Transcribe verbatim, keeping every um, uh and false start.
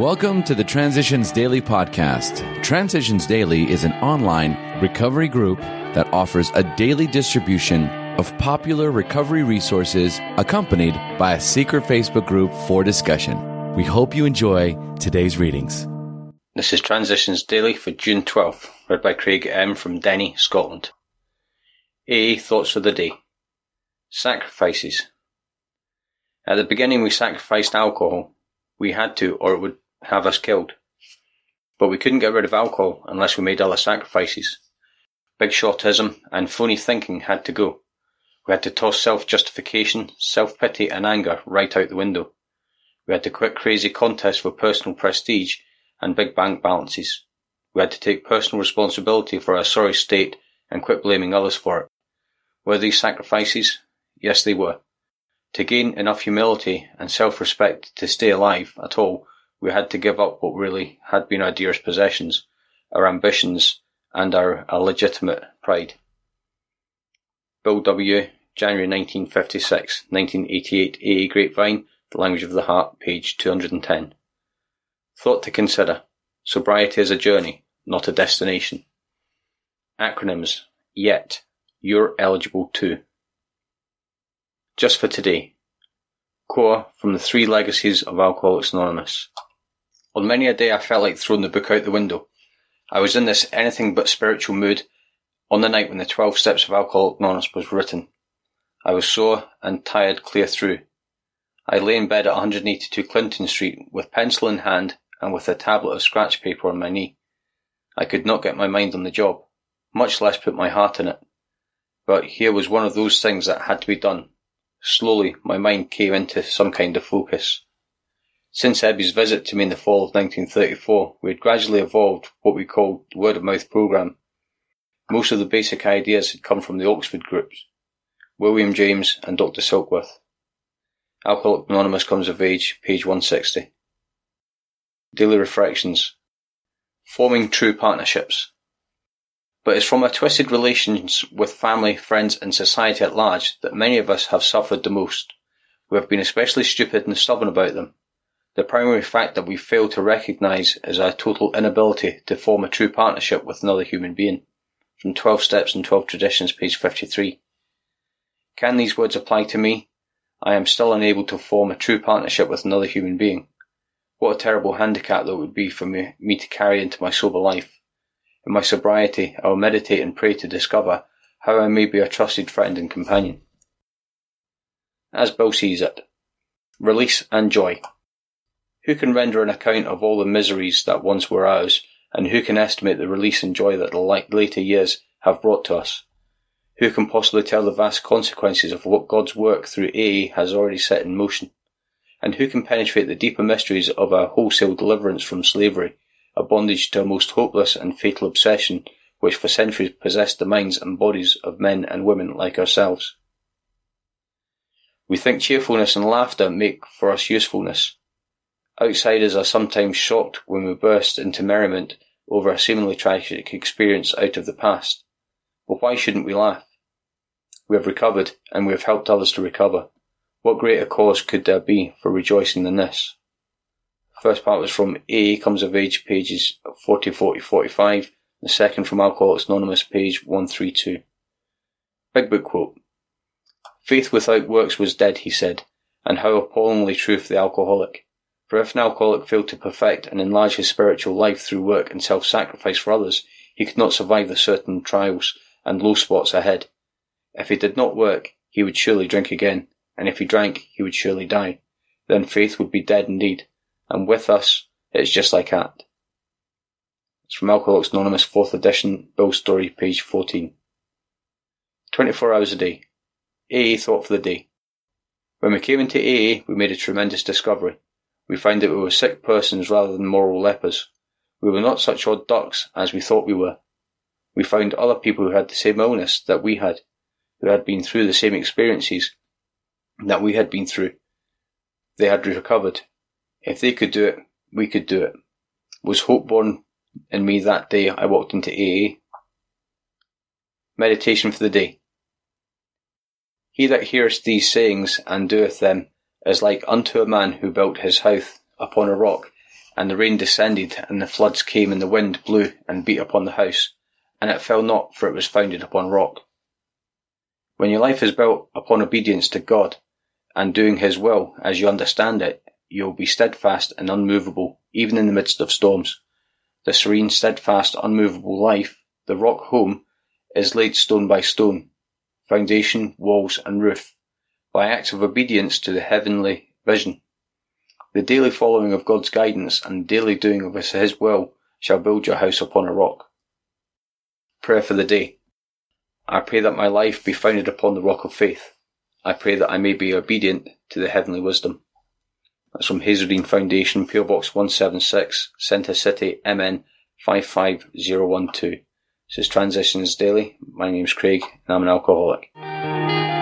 Welcome to the Transitions Daily podcast. Transitions Daily is an online recovery group that offers a daily distribution of popular recovery resources accompanied by a secret Facebook group for discussion. We hope you enjoy today's readings. This is Transitions Daily for June twelfth, read by Craig M. from Denny, Scotland. A A Thoughts of the Day. Sacrifices. At the beginning we sacrificed alcohol. We had to, or it would have us killed. But we couldn't get rid of alcohol unless we made other sacrifices. Big shotism and phony thinking had to go. We had to toss self-justification, self-pity and anger right out the window. We had to quit crazy contests for personal prestige and big bank balances. We had to take personal responsibility for our sorry state and quit blaming others for it. Were these sacrifices? Yes, they were. To gain enough humility and self-respect to stay alive at all, we had to give up what really had been our dearest possessions, our ambitions and our illegitimate pride. Bill W, January nineteen fifty-six, nineteen eighty-eight, A A. Grapevine, The Language of the Heart, page two hundred ten. Thought to consider. Sobriety is a journey, not a destination. Acronyms. Yet. You're eligible too. Just for today. Core from the Three Legacies of Alcoholics Anonymous. On many a day I felt like throwing the book out the window. I was in this anything but spiritual mood on the night when the Twelve Steps of Alcoholics Anonymous was written. I was sore and tired clear through. I lay in bed at one hundred eighty-two Clinton Street with pencil in hand and with a tablet of scratch paper on my knee. I could not get my mind on the job, much less put my heart in it. But here was one of those things that had to be done. Slowly, my mind came into some kind of focus. Since Ebby's visit to me in the fall of nineteen thirty-four, we had gradually evolved what we called the word-of-mouth programme. Most of the basic ideas had come from the Oxford groups, William James and Doctor Silkworth. Alcoholics Anonymous Comes of Age, page one sixty. Daily Reflections. Forming True Partnerships. But it's from our twisted relations with family, friends and society at large that many of us have suffered the most. We have been especially stupid and stubborn about them. The primary fact that we fail to recognise is our total inability to form a true partnership with another human being. From twelve Steps and twelve Traditions, page fifty-three. Can these words apply to me? I am still unable to form a true partnership with another human being. What a terrible handicap that would be for me, me to carry into my sober life. In my sobriety, I will meditate and pray to discover how I may be a trusted friend and companion. As Bill sees it. Release and joy. Who can render an account of all the miseries that once were ours, and who can estimate the release and joy that the later years have brought to us? Who can possibly tell the vast consequences of what God's work through A A has already set in motion? And who can penetrate the deeper mysteries of our wholesale deliverance from slavery, a bondage to a most hopeless and fatal obsession which for centuries possessed the minds and bodies of men and women like ourselves? We think cheerfulness and laughter make for us usefulness. Outsiders are sometimes shocked when we burst into merriment over a seemingly tragic experience out of the past. But why shouldn't we laugh? We have recovered, and we have helped others to recover. What greater cause could there be for rejoicing than this? First part was from A A Comes of Age, pages forty, forty, forty-five. The second from Alcoholics Anonymous, page one thirty-two. Big Book quote. Faith without works was dead, he said, and how appallingly true for the alcoholic. For if an alcoholic failed to perfect and enlarge his spiritual life through work and self-sacrifice for others, he could not survive the certain trials and low spots ahead. If he did not work, he would surely drink again, and if he drank, he would surely die. Then faith would be dead indeed. And with us, it's just like that. It's from Alcoholics Anonymous, fourth edition, Bill's Story, page fourteen. twenty-four hours a day. A A Thought for the Day. When we came into A A, we made a tremendous discovery. We found that we were sick persons rather than moral lepers. We were not such odd ducks as we thought we were. We found other people who had the same illness that we had, who had been through the same experiences that we had been through. They had recovered. If they could do it, we could do it. Was hope born in me that day I walked into A A? Meditation for the day. He that heareth these sayings and doeth them is like unto a man who built his house upon a rock, And the rain descended, and the floods came, and the wind blew and beat upon the house, and it fell not, for it was founded upon rock. When your life is built upon obedience to God and doing His will as you understand it, you will be steadfast and unmovable, even in the midst of storms. The serene, steadfast, unmovable life, the rock home, is laid stone by stone, foundation, walls and roof, by acts of obedience to the heavenly vision. The daily following of God's guidance and daily doing of His will shall build your house upon a rock. Prayer for the day. I pray that my life be founded upon the rock of faith. I pray that I may be obedient to the heavenly wisdom. That's from Hazelden Foundation, P O Box one seven six, Center City, M N five five zero one two. This is Transitions Daily. My name's Craig, and I'm an alcoholic.